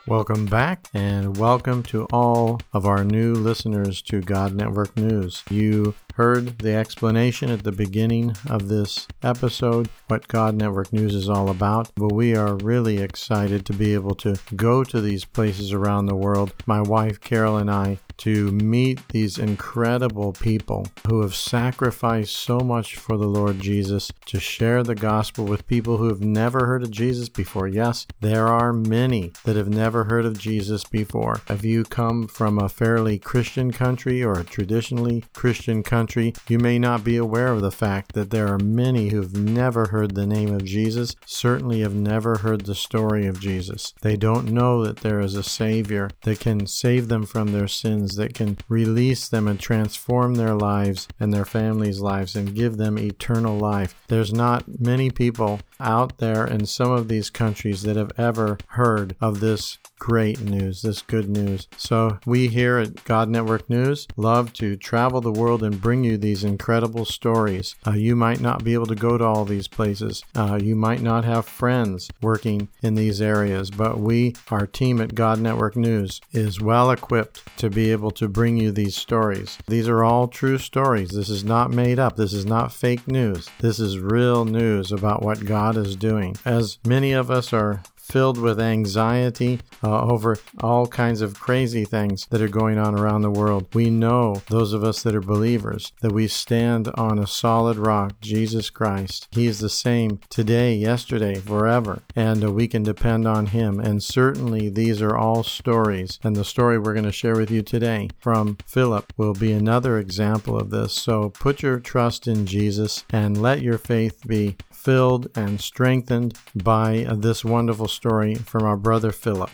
Welcome back, and welcome to all of our new listeners to God Network News. You heard the explanation at the beginning of this episode, what God Network News is all about, but we are really excited to be able to go to these places around the world, my wife Carol and I, to meet these incredible people who have sacrificed so much for the Lord Jesus, to share the gospel with people who have never heard of Jesus before. Yes, there are many that have never heard of Jesus before. If you come from a fairly Christian country or a traditionally Christian country, you may not be aware of the fact that there are many who've never heard the name of Jesus, certainly have never heard the story of Jesus. They don't know that there is a Savior that can save them from their sins, that can release them and transform their lives and their families' lives and give them eternal life. There's not many people out there in some of these countries that have ever heard of this great news, this good news. So we here at God Network News love to travel the world and bring you these incredible stories. You might not be able to go to all these places. You might not have friends working in these areas, but we, our team at God Network News, is well equipped to be able to bring you these stories. These are all true stories. This is not made up. This is not fake news. This is real news about what God is doing. As many of us are filled with anxiety over all kinds of crazy things that are going on around the world, we know, those of us that are believers, that we stand on a solid rock, Jesus Christ. He is the same today, yesterday, forever, and we can depend on Him. And certainly these are all stories, and the story we're going to share with you today from Philip will be another example of this. So put your trust in Jesus and let your faith be filled and strengthened by this wonderful story from our brother Philip.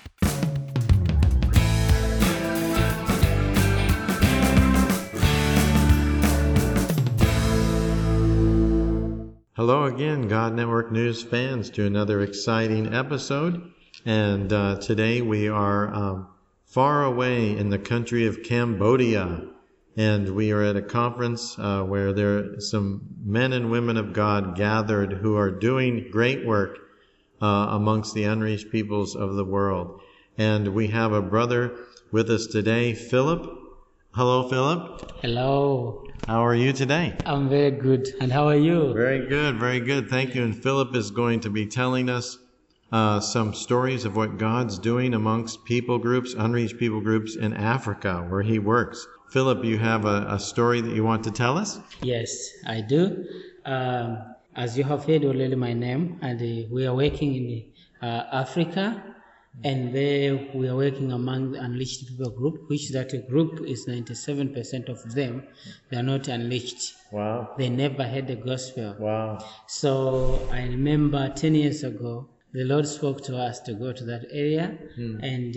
Hello again, God Network News fans, to another exciting episode. And today we are far away in the country of Cambodia. And we are at a conference where there are some men and women of God gathered who are doing great work amongst the unreached peoples of the world. And we have a brother with us today, Philip. Hello, Philip. Hello. How are you today? I'm very good. And how are you? Very good, very good. Thank you. And Philip is going to be telling us some stories of what God's doing amongst people groups, unreached people groups in Africa, where he works. Philip, you have a story that you want to tell us? Yes, I do. As you have heard already my name, and we are working in Africa, and there we are working among the unleashed people group, which that group is 97% of them. They are not unleashed. Wow. They never heard the gospel. Wow. So I remember 10 years ago, the Lord spoke to us to go to that area, and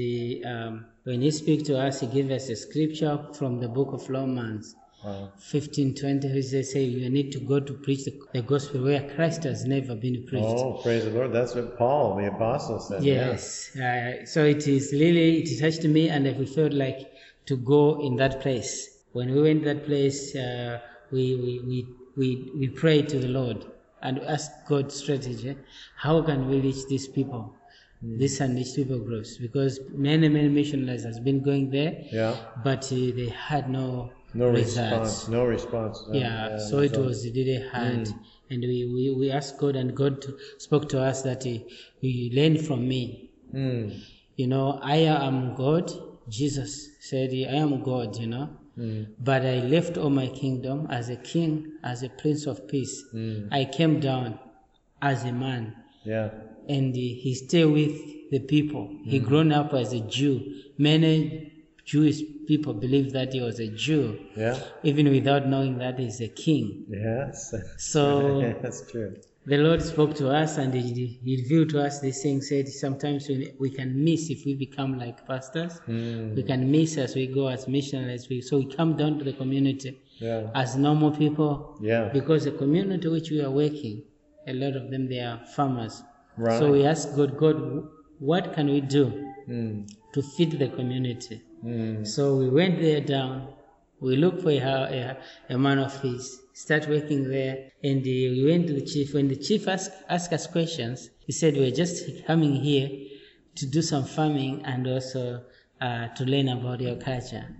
when He speaks to us, He gives us a scripture from the book of Romans 15:20, who says you need to go to preach the gospel where Christ has never been preached. Oh, praise the Lord. That's what Paul, the apostle, said. Yes. Yeah. So it touched me, and we felt like to go in that place. When we went to that place, we prayed to the Lord. and ask God strategy, how can we reach these people? This and these people groups, because many missionaries has been going there, but they had no response. So it was really hard. And we asked God, and God spoke to us that you learn from me. You know, I am God. Jesus said, I am God, you know. But I left all my kingdom as a king, as a prince of peace. I came down as a man. And he stayed with the people. He grown up as a Jew. Many Jewish people believe that he was a Jew, even without knowing that he's a king. So that's true. The Lord spoke to us, and he revealed to us this thing, said sometimes we can miss if we become like pastors. We can miss as we go as missionaries. So we come down to the community as normal people, because the community which we are working, a lot of them, they are farmers. So we asked God, what can we do to feed the community? So we went there down. We looked for a man of peace, start working there. And we went to the chief. When the chief asked us questions, he said, we're just coming here to do some farming and also to learn about your culture.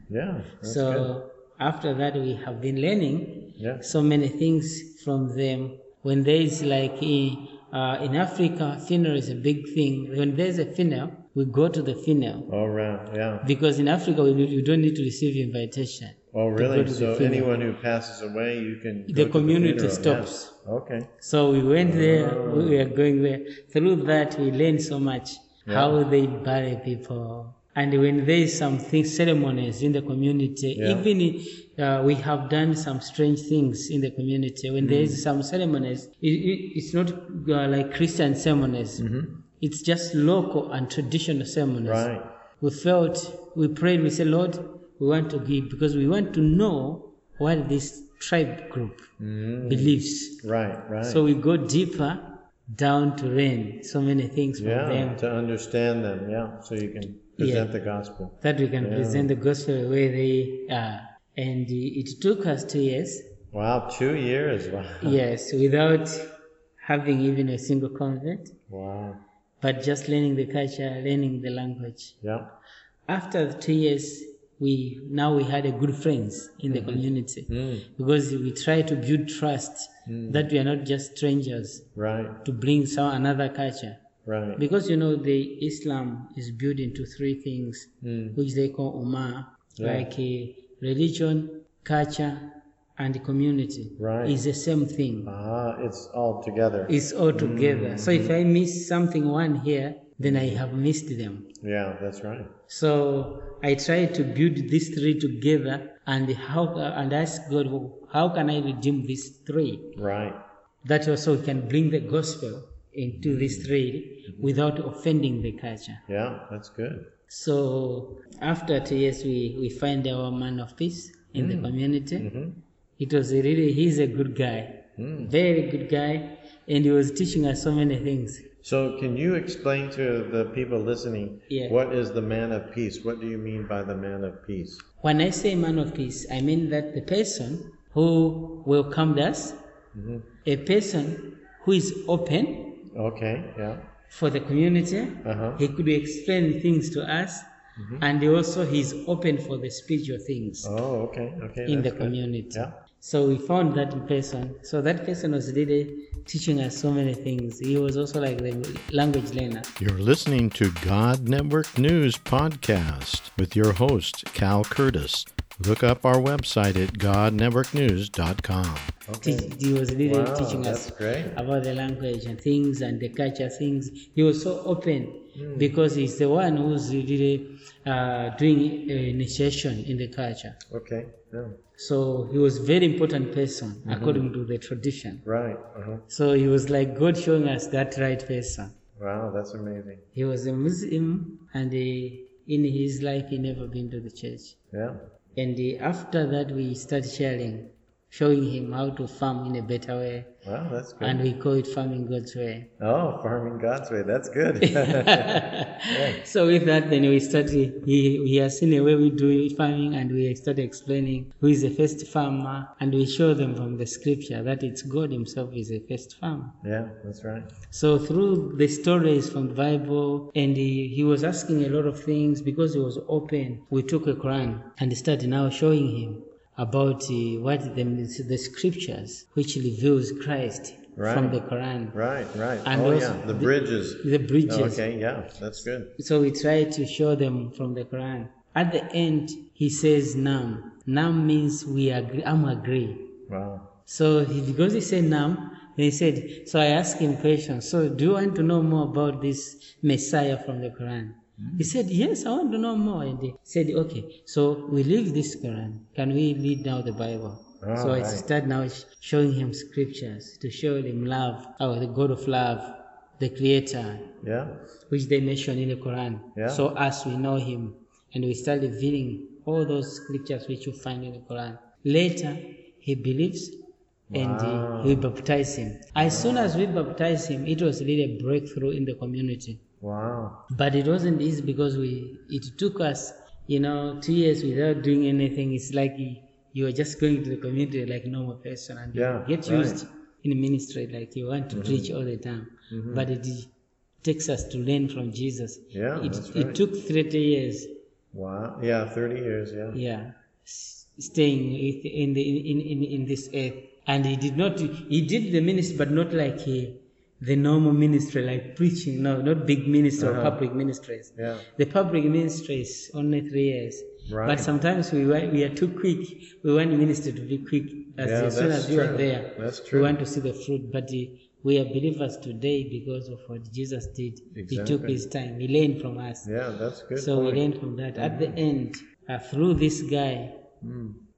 So after that, we have been learning so many things from them. When there is like... in Africa, funeral is a big thing. When there's a funeral, we go to the funeral. Because in Africa, you don't need to receive invitation. So anyone who passes away, you can go. The community stops. So we went there. We were going there. Through that, we learned so much how they bury people. And when there is something, ceremonies in the community, even we have done some strange things in the community. When there is some ceremonies, it's not like Christian ceremonies. It's just local and traditional ceremonies. We felt, we prayed, we said, Lord, we want to give because we want to know what this tribe group believes. So we go deeper down to learn so many things from them. To understand them, so you can... present the gospel. That we can present the gospel where they are. And it took us 2 years. 2 years. Yes, without having even a single convert. But just learning the culture, learning the language. After the 2 years, we had a good friends in the community because we try to build trust that we are not just strangers to bring another culture. Because, you know, the Islam is built into three things, which they call Ummah, like religion, culture, and community. It's the same thing. It's all together. It's all together. So if I miss something one here, then I have missed them. That's right. So I try to build these three together and ask God, how can I redeem these three? That also can bring the gospel into this trade without offending the culture. That's good. So after 2 years, we find our man of peace in the community. It was really, he's a good guy, very good guy, and he was teaching us so many things. So can you explain to the people listening, what is the man of peace? What do you mean by the man of peace? When I say man of peace, I mean that the person who welcomed us, a person who is open for the community. He could explain things to us, and also he's open for the spiritual things in the community. So we found that person. So that person was really teaching us so many things. He was also like the language learner. You're listening to God Network News Podcast with your host, Cal Curtis. Look up our website at godnetworknews.com. He was really teaching us about the language and things and the culture things. He was so open because he's the one who's really doing initiation in the culture. So he was a very important person according to the tradition. So he was like God showing us that right person. Wow, that's amazing. He was a Muslim, and in his life he never been to the church. And after that, we started sharing. showing him how to farm in a better way. Wow, that's good. And we call it Farming God's Way. Oh, Farming God's Way. That's good. Yeah. So with that, then we started, he has seen a way we do farming, and we start explaining who is the first farmer, and we show them from the scripture that it's God himself is the first farmer. Yeah, that's right. So through the stories from the Bible, and he was asking a lot of things because he was open. We took a Quran and started now showing him about what the scriptures which reveals Christ from the Quran. Right. And the bridges. The bridges. Oh, okay, yeah, that's good. So we try to show them from the Quran. At the end, he says Nam. Nam means we agree. I'm agree. Wow. So because he said Nam, they said, so I asked him questions. So do you want to know more about this Messiah from the Quran? He said, yes, I want to know more. And he said, okay, so we leave this Quran. Can we read now the Bible? Oh, so I start now showing him scriptures to show him love, the God of love, the Creator, which they mention in the Quran. Yeah. So as we know him, and we start revealing all those scriptures which you find in the Quran. Later, he believes, and we baptize him. As soon as we baptize him, it was really a breakthrough in the community. Wow. But it wasn't easy because it took us, 2 years without doing anything. It's like you are just going to the community like a normal person, and you get used in ministry like you want to preach all the time. Mm-hmm. But it takes us to learn from Jesus. Yeah, it took 30 years. Wow. Yeah, 30 years, yeah. Yeah, staying in this earth. And he did the ministry, but not like the normal ministry, like preaching, not big ministry or public ministries. Yeah. The public ministry is only 3 years. Right. But sometimes we are too quick. We want ministry to be quick. As soon as you are there, that's true. We want to see the fruit. But we are believers today because of what Jesus did. Exactly. He took his time. He learned from us. Yeah, that's good. So we learned from that. Mm. At the end, through this guy,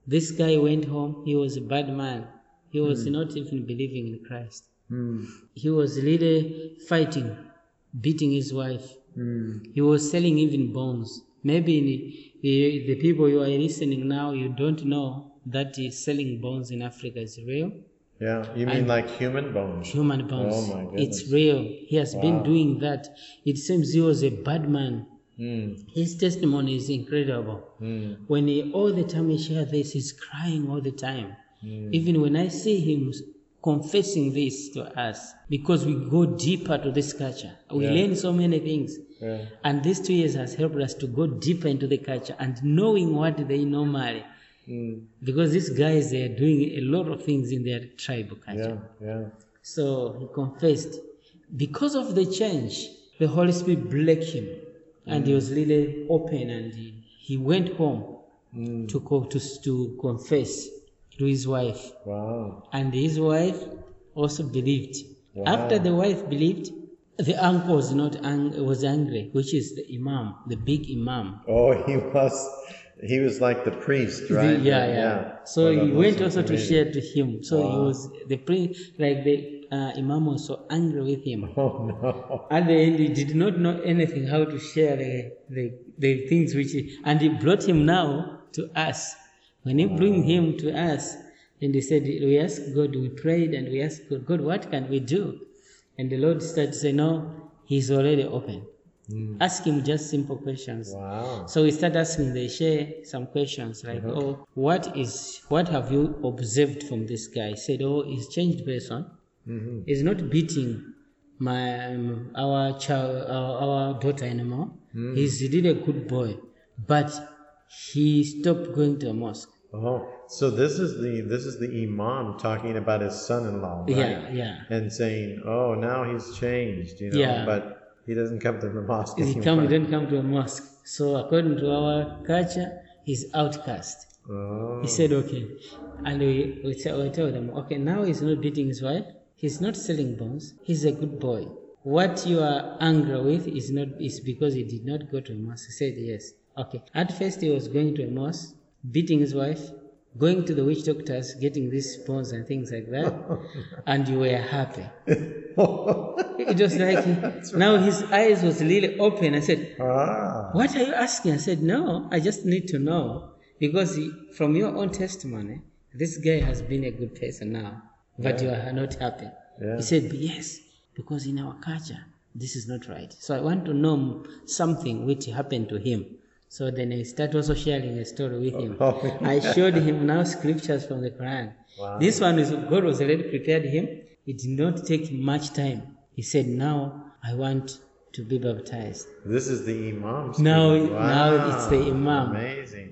this guy went home. He was a bad man. He was not even believing in Christ. He was really fighting, beating his wife. He was selling even bones. Maybe the people you are listening now, you don't know that selling bones in Africa is real. Yeah, you mean like human bones? Human bones. Oh my goodness. It's real. He has been doing that. It seems he was a bad man. His testimony is incredible. When all the time he shares this, he's crying all the time. Even when I see him confessing this to us, because we go deeper to this culture. We learn so many things. Yeah. And these 2 years has helped us to go deeper into the culture and knowing what they normally. Because these guys, they are doing a lot of things in their tribal culture. Yeah. So he confessed. Because of the change, the Holy Spirit blessed him. And he was really open, and he went home to confess to his wife. Wow. And his wife also believed. Wow. After the wife believed, the uncle was angry, which is the imam, the big imam. Oh, he was like the priest, right? Yeah. So he went also to share to him. So he was the priest, like the imam was so angry with him. Oh no. At the end, he did not know anything how to share the things which and he brought him now to us. When he bring him to us, and he said, we asked God, we prayed, and we asked God, what can we do? And the Lord started to say, no, he's already open. Ask him just simple questions. Wow. So we started asking, they share some questions like, what have you observed from this guy? He said, he's changed person. He's not beating our child, our daughter anymore. He did a good boy, but he stopped going to a mosque. Oh, so this is the imam talking about his son-in-law, right? Yeah. And saying, now he's changed, but he doesn't come to the mosque anymore. He didn't come to a mosque. So according to our culture, he's outcast. Oh. He said, okay. And we tell them, okay, now he's not beating his wife. He's not selling bones. He's a good boy. What you are angry with is because he did not go to a mosque. He said, yes. Okay. At first he was going to a mosque, beating his wife, going to the witch doctors, getting these bones and things like that, and you were happy. It was like, now his eyes was really open. I said, what are you asking? I said, no, I just need to know, because from your own testimony, this guy has been a good person now, but you are not happy. Yeah. He said, yes, because in our culture, this is not right. So I want to know something which happened to him. So then I started also sharing a story with him. I showed him now scriptures from the Quran. Wow. This one is God was already prepared him. It did not take much time. He said, now I want to be baptized. This is the Imam. Now it's the Imam. Amazing.